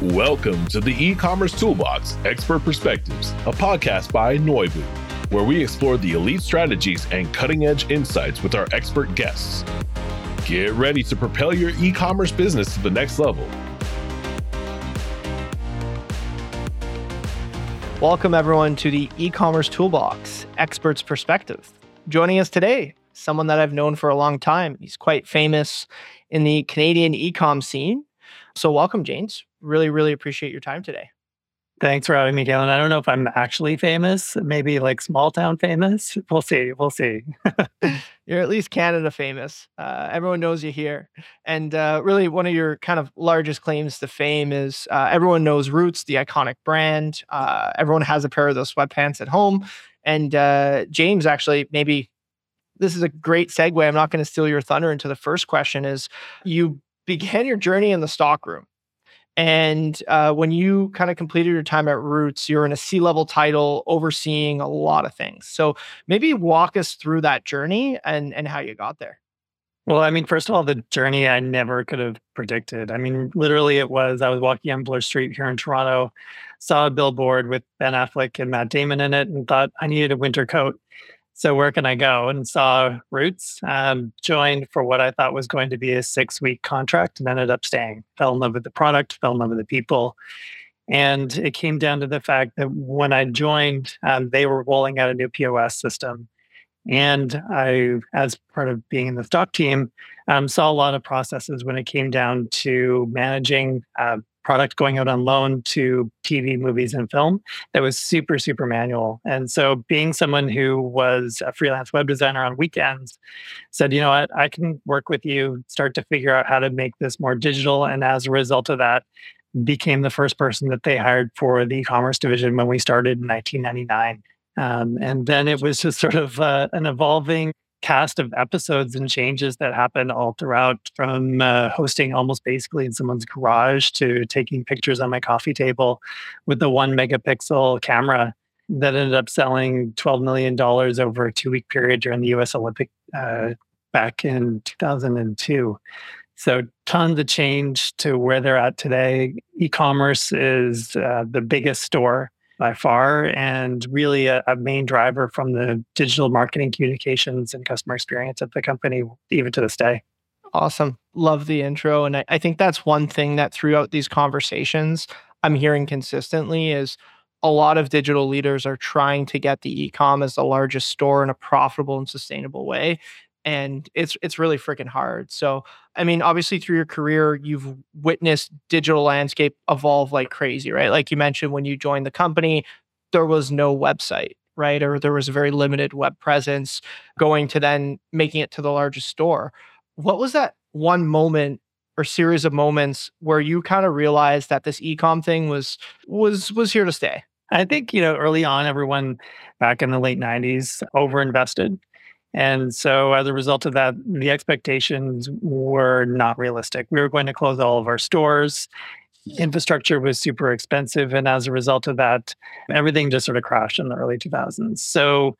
Welcome to the eCommerce Toolbox Expert Perspectives, a podcast by Noibu, where we explore the elite strategies and cutting-edge insights with our expert guests. Get ready to propel your e-commerce business to the next level. Welcome everyone to the eCommerce Toolbox Expert's Perspective. Joining us today, someone that I've known for a long time. He's quite famous in the Canadian e-com scene. So welcome, James. Really appreciate your time today. Thanks for having me, Kailin. I don't know if I'm actually famous, maybe like small town famous. We'll see. You're at least Canada famous. Everyone knows you here. And really one of your kind of largest claims to fame is everyone knows Roots, the iconic brand. Everyone has a pair of those sweatpants at home. And James, actually, maybe this is a great segue. I'm not going to steal your thunder into the first question is you began your journey in the stockroom. And when you kind of completed your time at Roots, you're in a C-level title overseeing a lot of things. So maybe walk us through that journey and how you got there. Well, I mean, first of all, the journey I never could have predicted. I mean, literally I was walking on Bloor Street here in Toronto, saw a billboard with Ben Affleck and Matt Damon in it and thought I needed a winter coat. So where can I go? And saw Roots, joined for what I thought was going to be a 6-week contract and ended up staying. Fell in love with the product, fell in love with the people. And it came down to the fact that when I joined, they were rolling out a new POS system. And I, as part of being in the stock team, saw a lot of processes when it came down to managing product going out on loan to TV, movies, and film that was super manual. And so being someone who was a freelance web designer on weekends said, you know what, I can work with you, start to figure out how to make this more digital. And as a result of that, became the first person that they hired for the e-commerce division when we started in 1999. And then it was just sort of an evolving cast of episodes and changes that happen all throughout, from hosting almost basically in someone's garage to taking pictures on my coffee table with the 1 megapixel camera that ended up selling $12 million over a 2-week period during the US Olympic back in 2002. So tons of change to where they're at today. E-commerce is the biggest store by far, and really a main driver from the digital marketing, communications, and customer experience of the company, even to this day. Awesome. Love the intro. And I think that's one thing that throughout these conversations I'm hearing consistently is a lot of digital leaders are trying to get the e-com as the largest store in a profitable and sustainable way. And it's really freaking hard. So, I mean, obviously through your career, you've witnessed digital landscape evolve like crazy, right? Like you mentioned, when you joined the company, there was no website, right? Or there was a very limited web presence, going to then making it to the largest store. What was that one moment or series of moments where you kind of realized that this e-com thing was here to stay? I think, you know, early on, everyone back in the late 90s overinvested. And so as a result of that, the expectations were not realistic. We were going to close all of our stores. Infrastructure was super expensive. And as a result of that, everything just sort of crashed in the early 2000s. So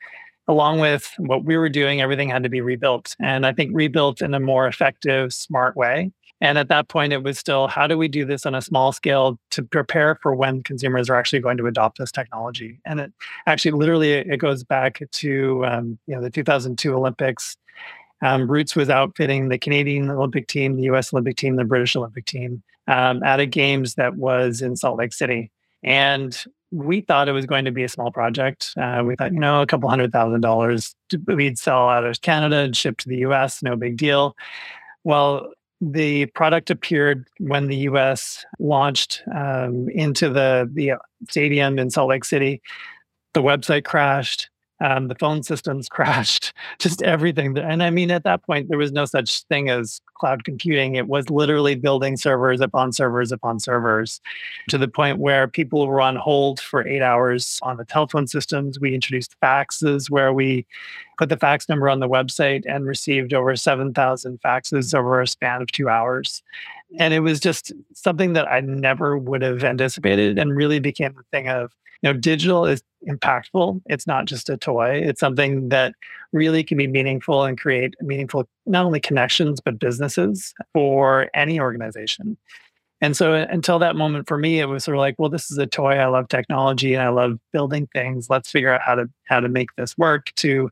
along with what we were doing, everything had to be rebuilt. And I think rebuilt in a more effective, smart way. And at that point, it was still, how do we do this on a small scale to prepare for when consumers are actually going to adopt this technology? And it actually, literally, it goes back to the 2002 Olympics. Roots was outfitting the Canadian Olympic team, the U.S. Olympic team, the British Olympic team at a games that was in Salt Lake City. And we thought it was going to be a small project. We thought, you know, $200,000, we'd sell out of Canada and ship to the U.S., no big deal. Well, the product appeared when the U.S. launched into the stadium in Salt Lake City. The website crashed. The phone systems crashed. Just everything. And I mean, at that point, there was no such thing as cloud computing. It was literally building servers upon servers upon servers to the point where people were on hold for 8 hours on the telephone systems. We introduced faxes where we put the fax number on the website and received over 7,000 faxes over a span of 2 hours. And it was just something that I never would have anticipated and really became a thing of, you know, digital is impactful. It's not just a toy. It's something that really can be meaningful and create meaningful, not only connections, but businesses for any organization. And so until that moment for me, it was sort of like, well, this is a toy. I love technology and I love building things. Let's figure out how to make this work, to,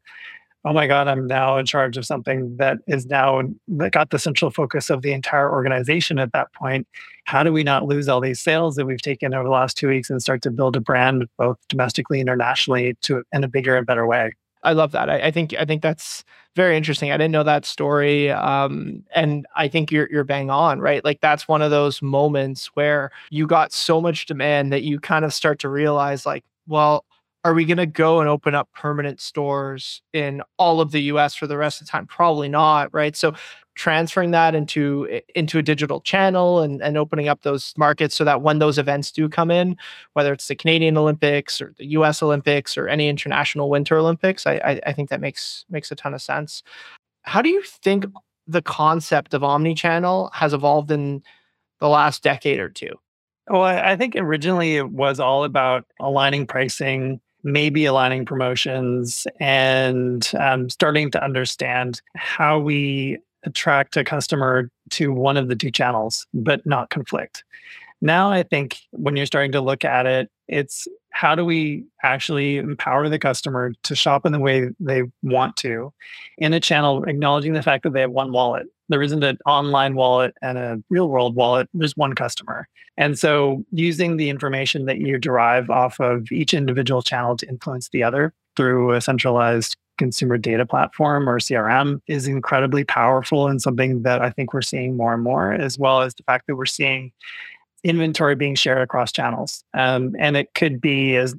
oh my God, I'm now in charge of something that is now that got the central focus of the entire organization at that point. How do we not lose all these sales that we've taken over the last 2 weeks and start to build a brand both domestically and internationally in a bigger and better way? I love that. I think that's very interesting. I didn't know that story. And I think you're bang on, right? Like that's one of those moments where you got so much demand that you kind of start to realize like, well, are we going to go and open up permanent stores in all of the US for the rest of the time? Probably not, right? So transferring that into a digital channel and opening up those markets so that when those events do come in, whether it's the Canadian Olympics or the US Olympics or any international Winter Olympics, I think that makes a ton of sense. How do you think the concept of omnichannel has evolved in the last decade or two? Well, I think originally it was all about aligning pricing, maybe aligning promotions, and starting to understand how we attract a customer to one of the two channels, but not conflict. Now, I think when you're starting to look at it, it's how do we actually empower the customer to shop in the way they want to in a channel, acknowledging the fact that they have one wallet. There isn't an online wallet and a real world wallet. There's one customer. And so using the information that you derive off of each individual channel to influence the other through a centralized consumer data platform or CRM is incredibly powerful, and something that I think we're seeing more and more, as well as the fact that we're seeing inventory being shared across channels. And it could be as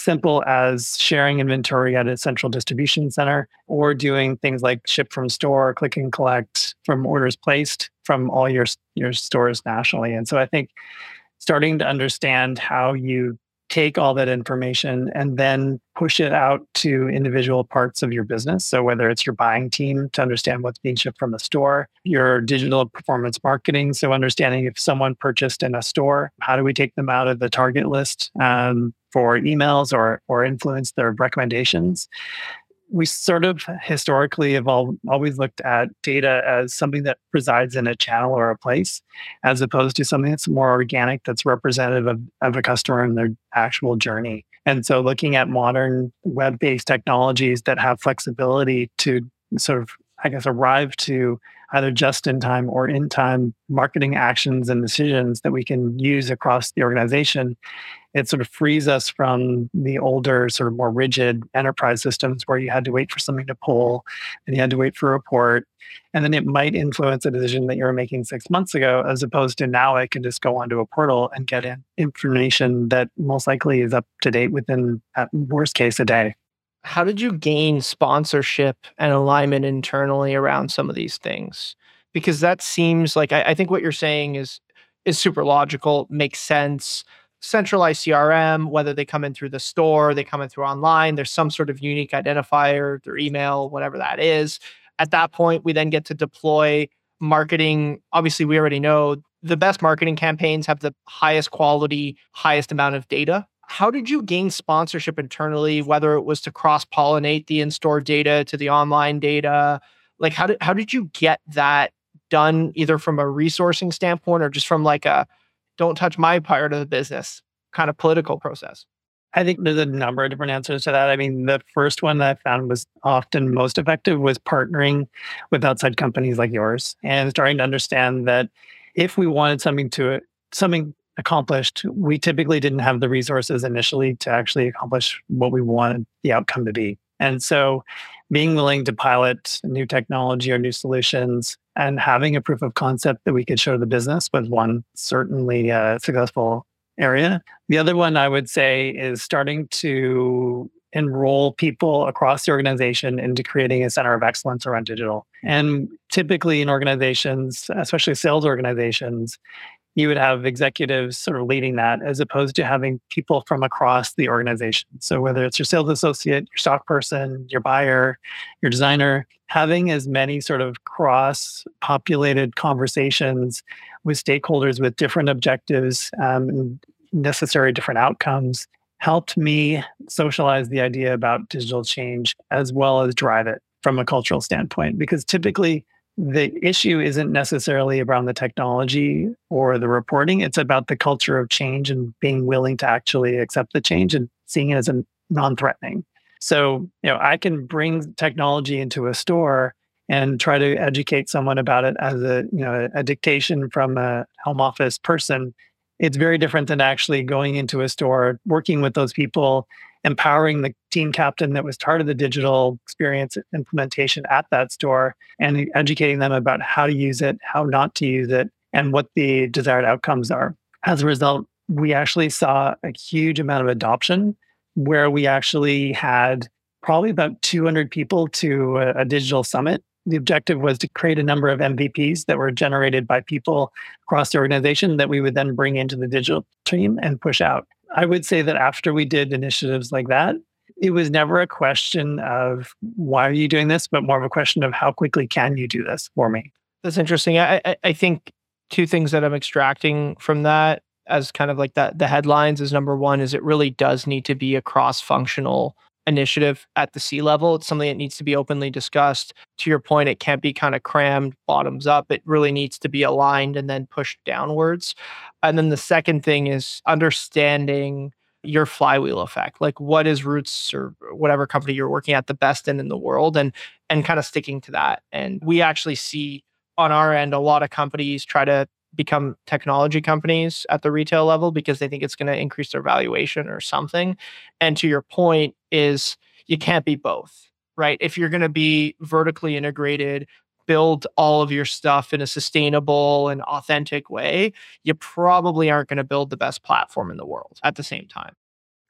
simple as sharing inventory at a central distribution center, or doing things like ship from store, click and collect from orders placed from all your stores nationally. And so I think starting to understand how you take all that information and then push it out to individual parts of your business. So whether it's your buying team to understand what's being shipped from the store, your digital performance marketing. So understanding if someone purchased in a store, how do we take them out of the target list for emails or influence their recommendations? We sort of historically have always looked at data as something that resides in a channel or a place, as opposed to something that's more organic, that's representative of a customer and their actual journey. And so looking at modern web-based technologies that have flexibility to sort of, I guess, arrive to either just-in-time or in-time marketing actions and decisions that we can use across the organization, it sort of frees us from the older, sort of more rigid enterprise systems where you had to wait for something to pull and you had to wait for a report. And then it might influence a decision that you were making 6 months ago, as opposed to now I can just go onto a portal and get in information that most likely is up to date within, at worst case, a day. How did you gain sponsorship and alignment internally around some of these things? Because that seems like, I think what you're saying is super logical, makes sense. Centralized CRM, whether they come in through the store, they come in through online, there's some sort of unique identifier, their email, whatever that is. At that point, we then get to deploy marketing. Obviously, we already know the best marketing campaigns have the highest quality, highest amount of data. How did you gain sponsorship internally, whether it was to cross-pollinate the in-store data to the online data? Like, how did you get that done, either from a resourcing standpoint or just from like a don't touch my part of the business kind of political process? I think there's a number of different answers to that. I mean, the first one that I found was often most effective was partnering with outside companies like yours and starting to understand that if we wanted something accomplished, we typically didn't have the resources initially to actually accomplish what we wanted the outcome to be. And so being willing to pilot new technology or new solutions and having a proof of concept that we could show the business was one certainly successful area. The other one I would say is starting to enroll people across the organization into creating a center of excellence around digital. And typically in organizations, especially sales organizations, you would have executives sort of leading that, as opposed to having people from across the organization. So whether it's your sales associate, your stock person, your buyer, your designer, having as many sort of cross-populated conversations with stakeholders with different objectives, and necessary different outcomes, helped me socialize the idea about digital change as well as drive it from a cultural standpoint. Because typically the issue isn't necessarily around the technology or the reporting. It's about the culture of change and being willing to actually accept the change and seeing it as a non-threatening. So, you know, I can bring technology into a store and try to educate someone about it as a dictation from a home office person. It's very different than actually going into a store, working with those people, empowering the team captain that was part of the digital experience implementation at that store and educating them about how to use it, how not to use it, and what the desired outcomes are. As a result, we actually saw a huge amount of adoption where we actually had probably about 200 people to a digital summit. The objective was to create a number of MVPs that were generated by people across the organization that we would then bring into the digital team and push out. I would say that after we did initiatives like that, it was never a question of why are you doing this, but more of a question of how quickly can you do this for me? That's interesting. I think two things that I'm extracting from that as kind of like that, the headlines is number one, is it really does need to be a cross-functional initiative at the C-level. It's something that needs to be openly discussed. To your point, it can't be kind of crammed bottoms up. It really needs to be aligned and then pushed downwards. And then the second thing is understanding your flywheel effect. Like what is Roots or whatever company you're working at the best in the world and kind of sticking to that. And we actually see on our end, a lot of companies try to become technology companies at the retail level because they think it's going to increase their valuation or something. And to your point is you can't be both, right? If you're going to be vertically integrated, build all of your stuff in a sustainable and authentic way, you probably aren't going to build the best platform in the world at the same time.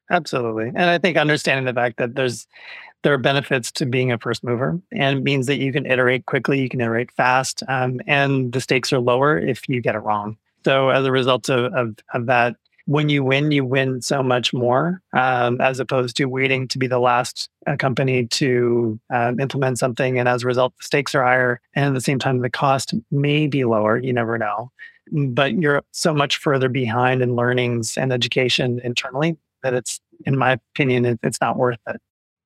Absolutely. And I think understanding the fact that there are benefits to being a first mover, and it means that you can iterate quickly, you can iterate fast, and the stakes are lower if you get it wrong. So as a result of that, when you win so much more, as opposed to waiting to be the last company to implement something. And as a result, the stakes are higher. And at the same time, the cost may be lower. You never know. But you're so much further behind in learnings and education internally that it's, in my opinion, it's not worth it.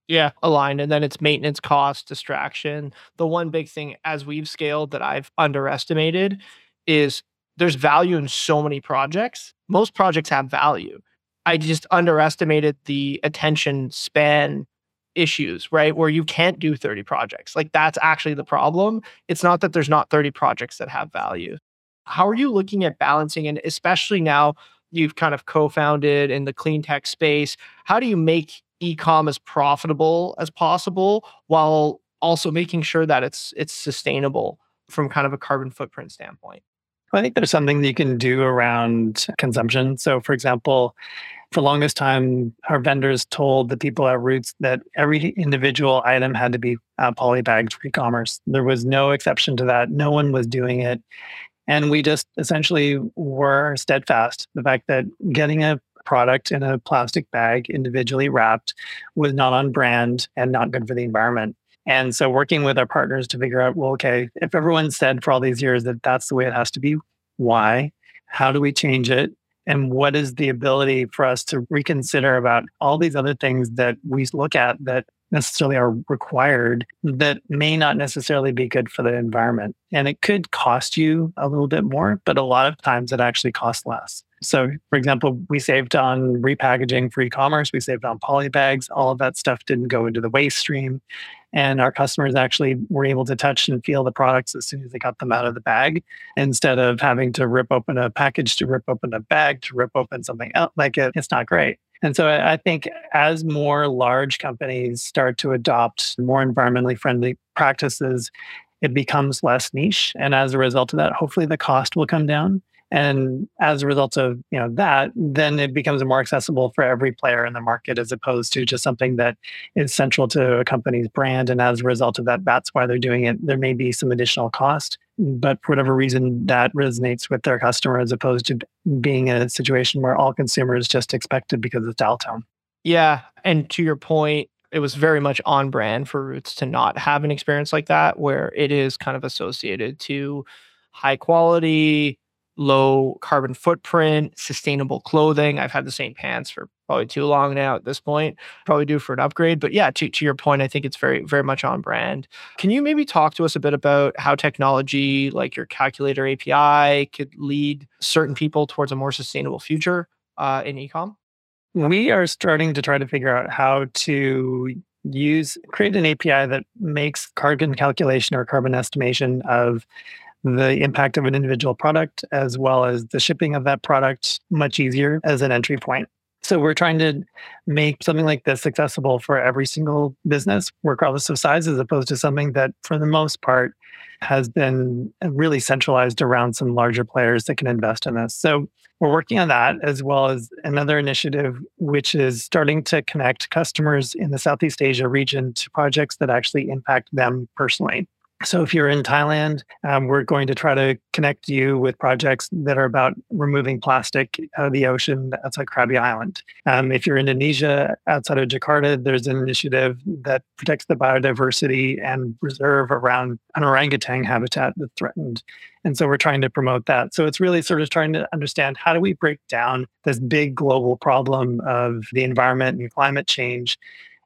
Yeah, aligned. And then it's maintenance cost, distraction. The one big thing as we've scaled that I've underestimated is there's value in so many projects. Most projects have value. I just underestimated the attention span issues, right? Where you can't do 30 projects. Like that's actually the problem. It's not that there's not 30 projects that have value. How are you looking at balancing? And especially now you've kind of co-founded in the clean tech space. How do you make e-com as profitable as possible while also making sure that it's sustainable from kind of a carbon footprint standpoint? I think there's something that you can do around consumption. So for example, for the longest time, our vendors told the people at Roots that every individual item had to be polybagged for e-commerce. There was no exception to that. No one was doing it. And we just essentially were steadfast. The fact that getting a product in a plastic bag individually wrapped was not on brand and not good for the environment. And so working with our partners to figure out, well, okay, if everyone said for all these years that that's the way it has to be, why? How do we change it? And what is the ability for us to reconsider about all these other things that we look at that necessarily are required that may not necessarily be good for the environment? And it could cost you a little bit more, but a lot of times it actually costs less. So for example, we saved on repackaging for e-commerce, we saved on polybags, all of that stuff didn't go into the waste stream. And our customers actually were able to touch and feel the products as soon as they got them out of the bag, instead of having to rip open a package, to rip open a bag, to rip open something else. Like it's not great. And so I think as more large companies start to adopt more environmentally friendly practices, it becomes less niche. And as a result of that, hopefully the cost will come down. And as a result of that, then it becomes more accessible for every player in the market, as opposed to just something that is central to a company's brand. And as a result of that, that's why they're doing it. There may be some additional cost, but for whatever reason, that resonates with their customer, as opposed to being in a situation where all consumers just expect it because it's dial tone. Yeah. And to your point, it was very much on brand for Roots to not have an experience like that, where it is kind of associated to high quality, low carbon footprint, sustainable clothing. I've had the same pants for probably too long now at this point, probably due for an upgrade. But yeah, to your point, I think it's very, very much on brand. Can you maybe talk to us a bit about how technology like your calculator API could lead certain people towards a more sustainable future in e-com? We are starting to try to figure out how to create an API that makes carbon calculation or carbon estimation of the impact of an individual product, as well as the shipping of that product, much easier as an entry point. So we're trying to make something like this accessible for every single business, regardless of size, as opposed to something that, for the most part, has been really centralized around some larger players that can invest in this. So we're working on that, as well as another initiative, which is starting to connect customers in the Southeast Asia region to projects that actually impact them personally. So if you're in Thailand, we're going to try to connect you with projects that are about removing plastic out of the ocean outside Krabi Island. If you're in Indonesia, outside of Jakarta, there's an initiative that protects the biodiversity and preserve around an orangutan habitat that's threatened. And so we're trying to promote that. So it's really sort of trying to understand, how do we break down this big global problem of the environment and climate change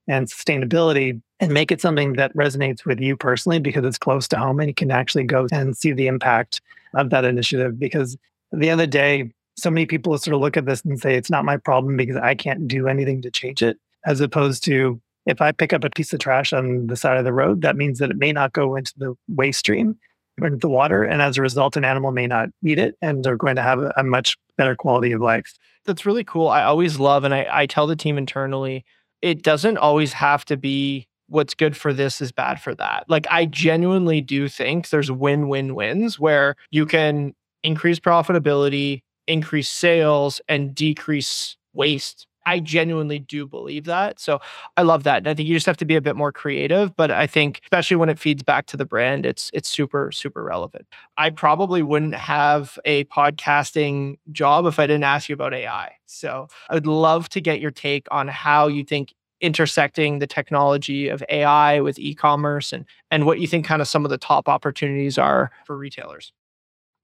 and sustainability, and make it something that resonates with you personally because it's close to home and you can actually go and see the impact of that initiative. Because at the end of the day, so many people sort of look at this and say, it's not my problem because I can't do anything to change it. As opposed to, if I pick up a piece of trash on the side of the road, that means that it may not go into the waste stream or into the water. And as a result, an animal may not eat it and they're going to have a much better quality of life. That's really cool. I always love, and I tell the team internally, it doesn't always have to be what's good for this is bad for that. Like, I genuinely do think there's win-win-wins where you can increase profitability, increase sales, and decrease waste. I genuinely do believe that. So I love that. And I think you just have to be a bit more creative. But I think, especially when it feeds back to the brand, it's super, super relevant. I probably wouldn't have a podcasting job if I didn't ask you about AI. So I would love to get your take on how you think intersecting the technology of AI with e-commerce and what you think kind of some of the top opportunities are for retailers.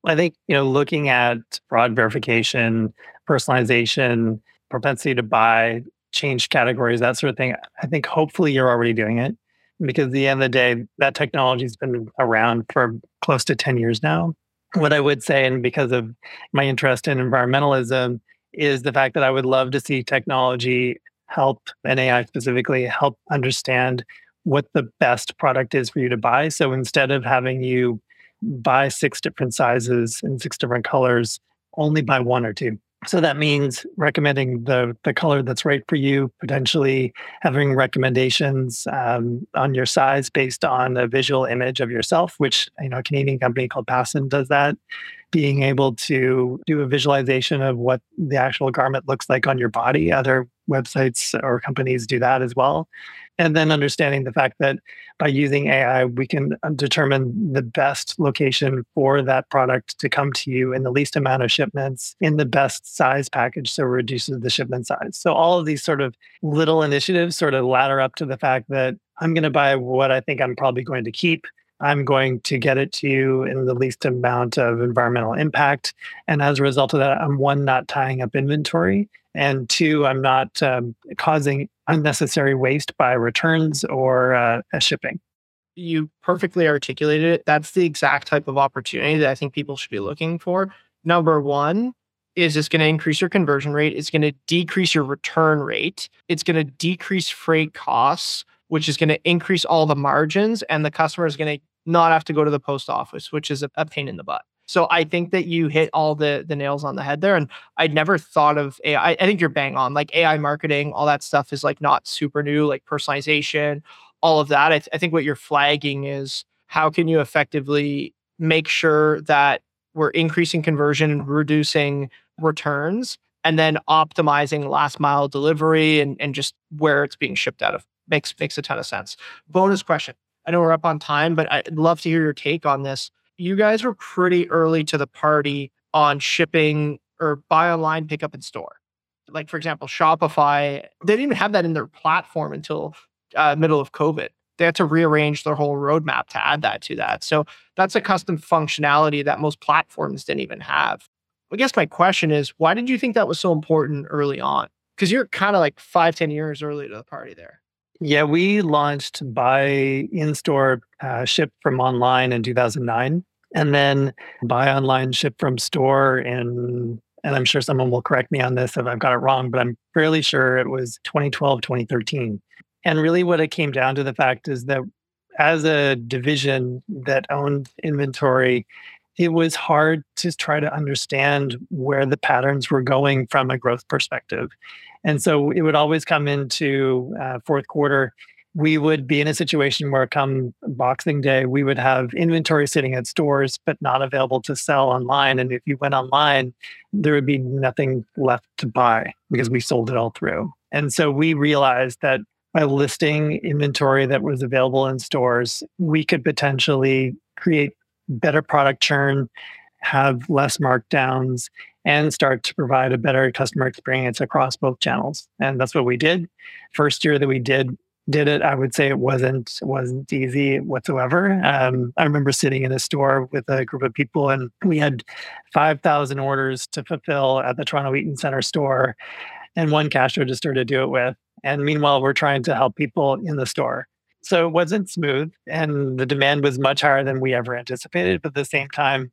I think, looking at fraud verification, personalization, propensity to buy, change categories, that sort of thing, I think hopefully you're already doing it, because at the end of the day, that technology has been around for close to 10 years now. What I would say, and because of my interest in environmentalism, is the fact that I would love to see technology help, and AI specifically, help understand what the best product is for you to buy. So instead of having you buy 6 different sizes and 6 different colors, only buy 1 or 2. So that means recommending the color that's right for you, potentially having recommendations on your size based on a visual image of yourself, which a Canadian company called Passon does that. Being able to do a visualization of what the actual garment looks like on your body. Other websites or companies do that as well. And then understanding the fact that by using AI, we can determine the best location for that product to come to you in the least amount of shipments in the best size package. So it reduces the shipment size. So all of these sort of little initiatives sort of ladder up to the fact that I'm going to buy what I think I'm probably going to keep. I'm going to get it to you in the least amount of environmental impact. And as a result of that, I'm 1, not tying up inventory. And 2, I'm not causing unnecessary waste by returns or shipping. You perfectly articulated it. That's the exact type of opportunity that I think people should be looking for. Number 1 is it's going to increase your conversion rate. It's going to decrease your return rate. It's going to decrease freight costs, which is going to increase all the margins. And the customer is going to not have to go to the post office, which is a pain in the butt. So I think that you hit all the nails on the head there. And I'd never thought of AI. I think you're bang on. Like, AI marketing, all that stuff is like not super new, like personalization, all of that. I think what you're flagging is, how can you effectively make sure that we're increasing conversion, reducing returns, and then optimizing last mile delivery and just where it's being shipped out of. Makes a ton of sense. Bonus question. I know we're up on time, but I'd love to hear your take on this. You guys were pretty early to the party on shipping or buy online, pick up in store. Like, for example, Shopify, they didn't even have that in their platform until middle of COVID. They had to rearrange their whole roadmap to add that to that. So that's a custom functionality that most platforms didn't even have. I guess my question is, why did you think that was so important early on? Because you're kind of like 5-10 years early to the party there. Yeah, we launched buy in-store, ship from online in 2009, and then buy online, ship from store in, and I'm sure someone will correct me on this if I've got it wrong, but I'm fairly sure it was 2012, 2013. And really what it came down to the fact is that as a division that owned inventory, it was hard to try to understand where the patterns were going from a growth perspective. And so it would always come into fourth quarter. We would be in a situation where come Boxing Day, we would have inventory sitting at stores, but not available to sell online. And if you went online, there would be nothing left to buy because we sold it all through. And so we realized that by listing inventory that was available in stores, we could potentially create better product churn, have less markdowns, and start to provide a better customer experience across both channels. And that's what we did. First year that we did it, I would say it wasn't easy whatsoever. I remember sitting in a store with a group of people, and we had 5,000 orders to fulfill at the Toronto Eaton Centre store, and one cash register to do it with. And meanwhile, we're trying to help people in the store. So it wasn't smooth, and the demand was much higher than we ever anticipated. But at the same time,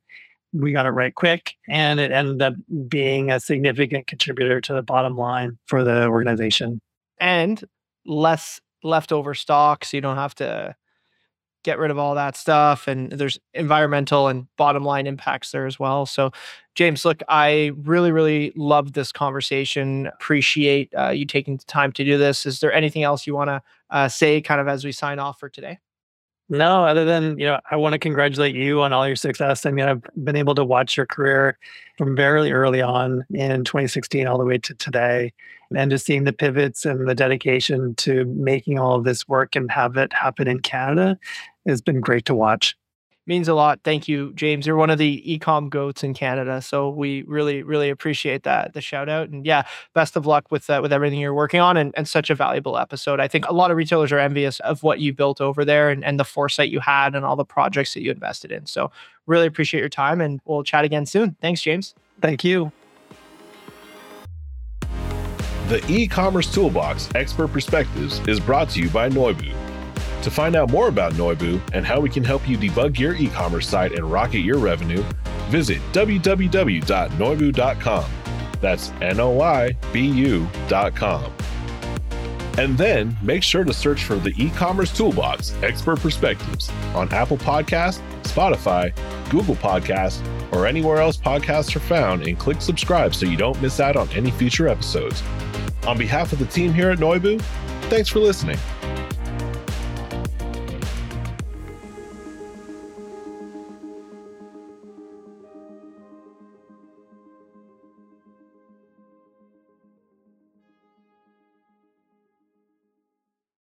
we got it right quick, and it ended up being a significant contributor to the bottom line for the organization. And less leftover stock, so you don't have to get rid of all that stuff. And there's environmental and bottom line impacts there as well. So James, look, I really, really loved this conversation. Appreciate you taking the time to do this. Is there anything else you want to say kind of as we sign off for today? No, other than, I want to congratulate you on all your success. I mean, I've been able to watch your career from very early on in 2016 all the way to today, and just seeing the pivots and the dedication to making all of this work and have it happen in Canada has been great to watch. Means a lot. Thank you, James. You're one of the e-com goats in Canada. So we really, really appreciate that, the shout out. And yeah, best of luck with everything you're working on, and such a valuable episode. I think a lot of retailers are envious of what you built over there and the foresight you had and all the projects that you invested in. So really appreciate your time, and we'll chat again soon. Thanks, James. Thank you. The e-commerce toolbox Expert Perspectives is brought to you by Noibu. To find out more about Noibu and how we can help you debug your e-commerce site and rocket your revenue, visit www.noibu.com. That's Noibu.com. And then make sure to search for the e-commerce toolbox Expert Perspectives on Apple Podcasts, Spotify, Google Podcasts, or anywhere else podcasts are found, and click subscribe so you don't miss out on any future episodes. On behalf of the team here at Noibu, thanks for listening.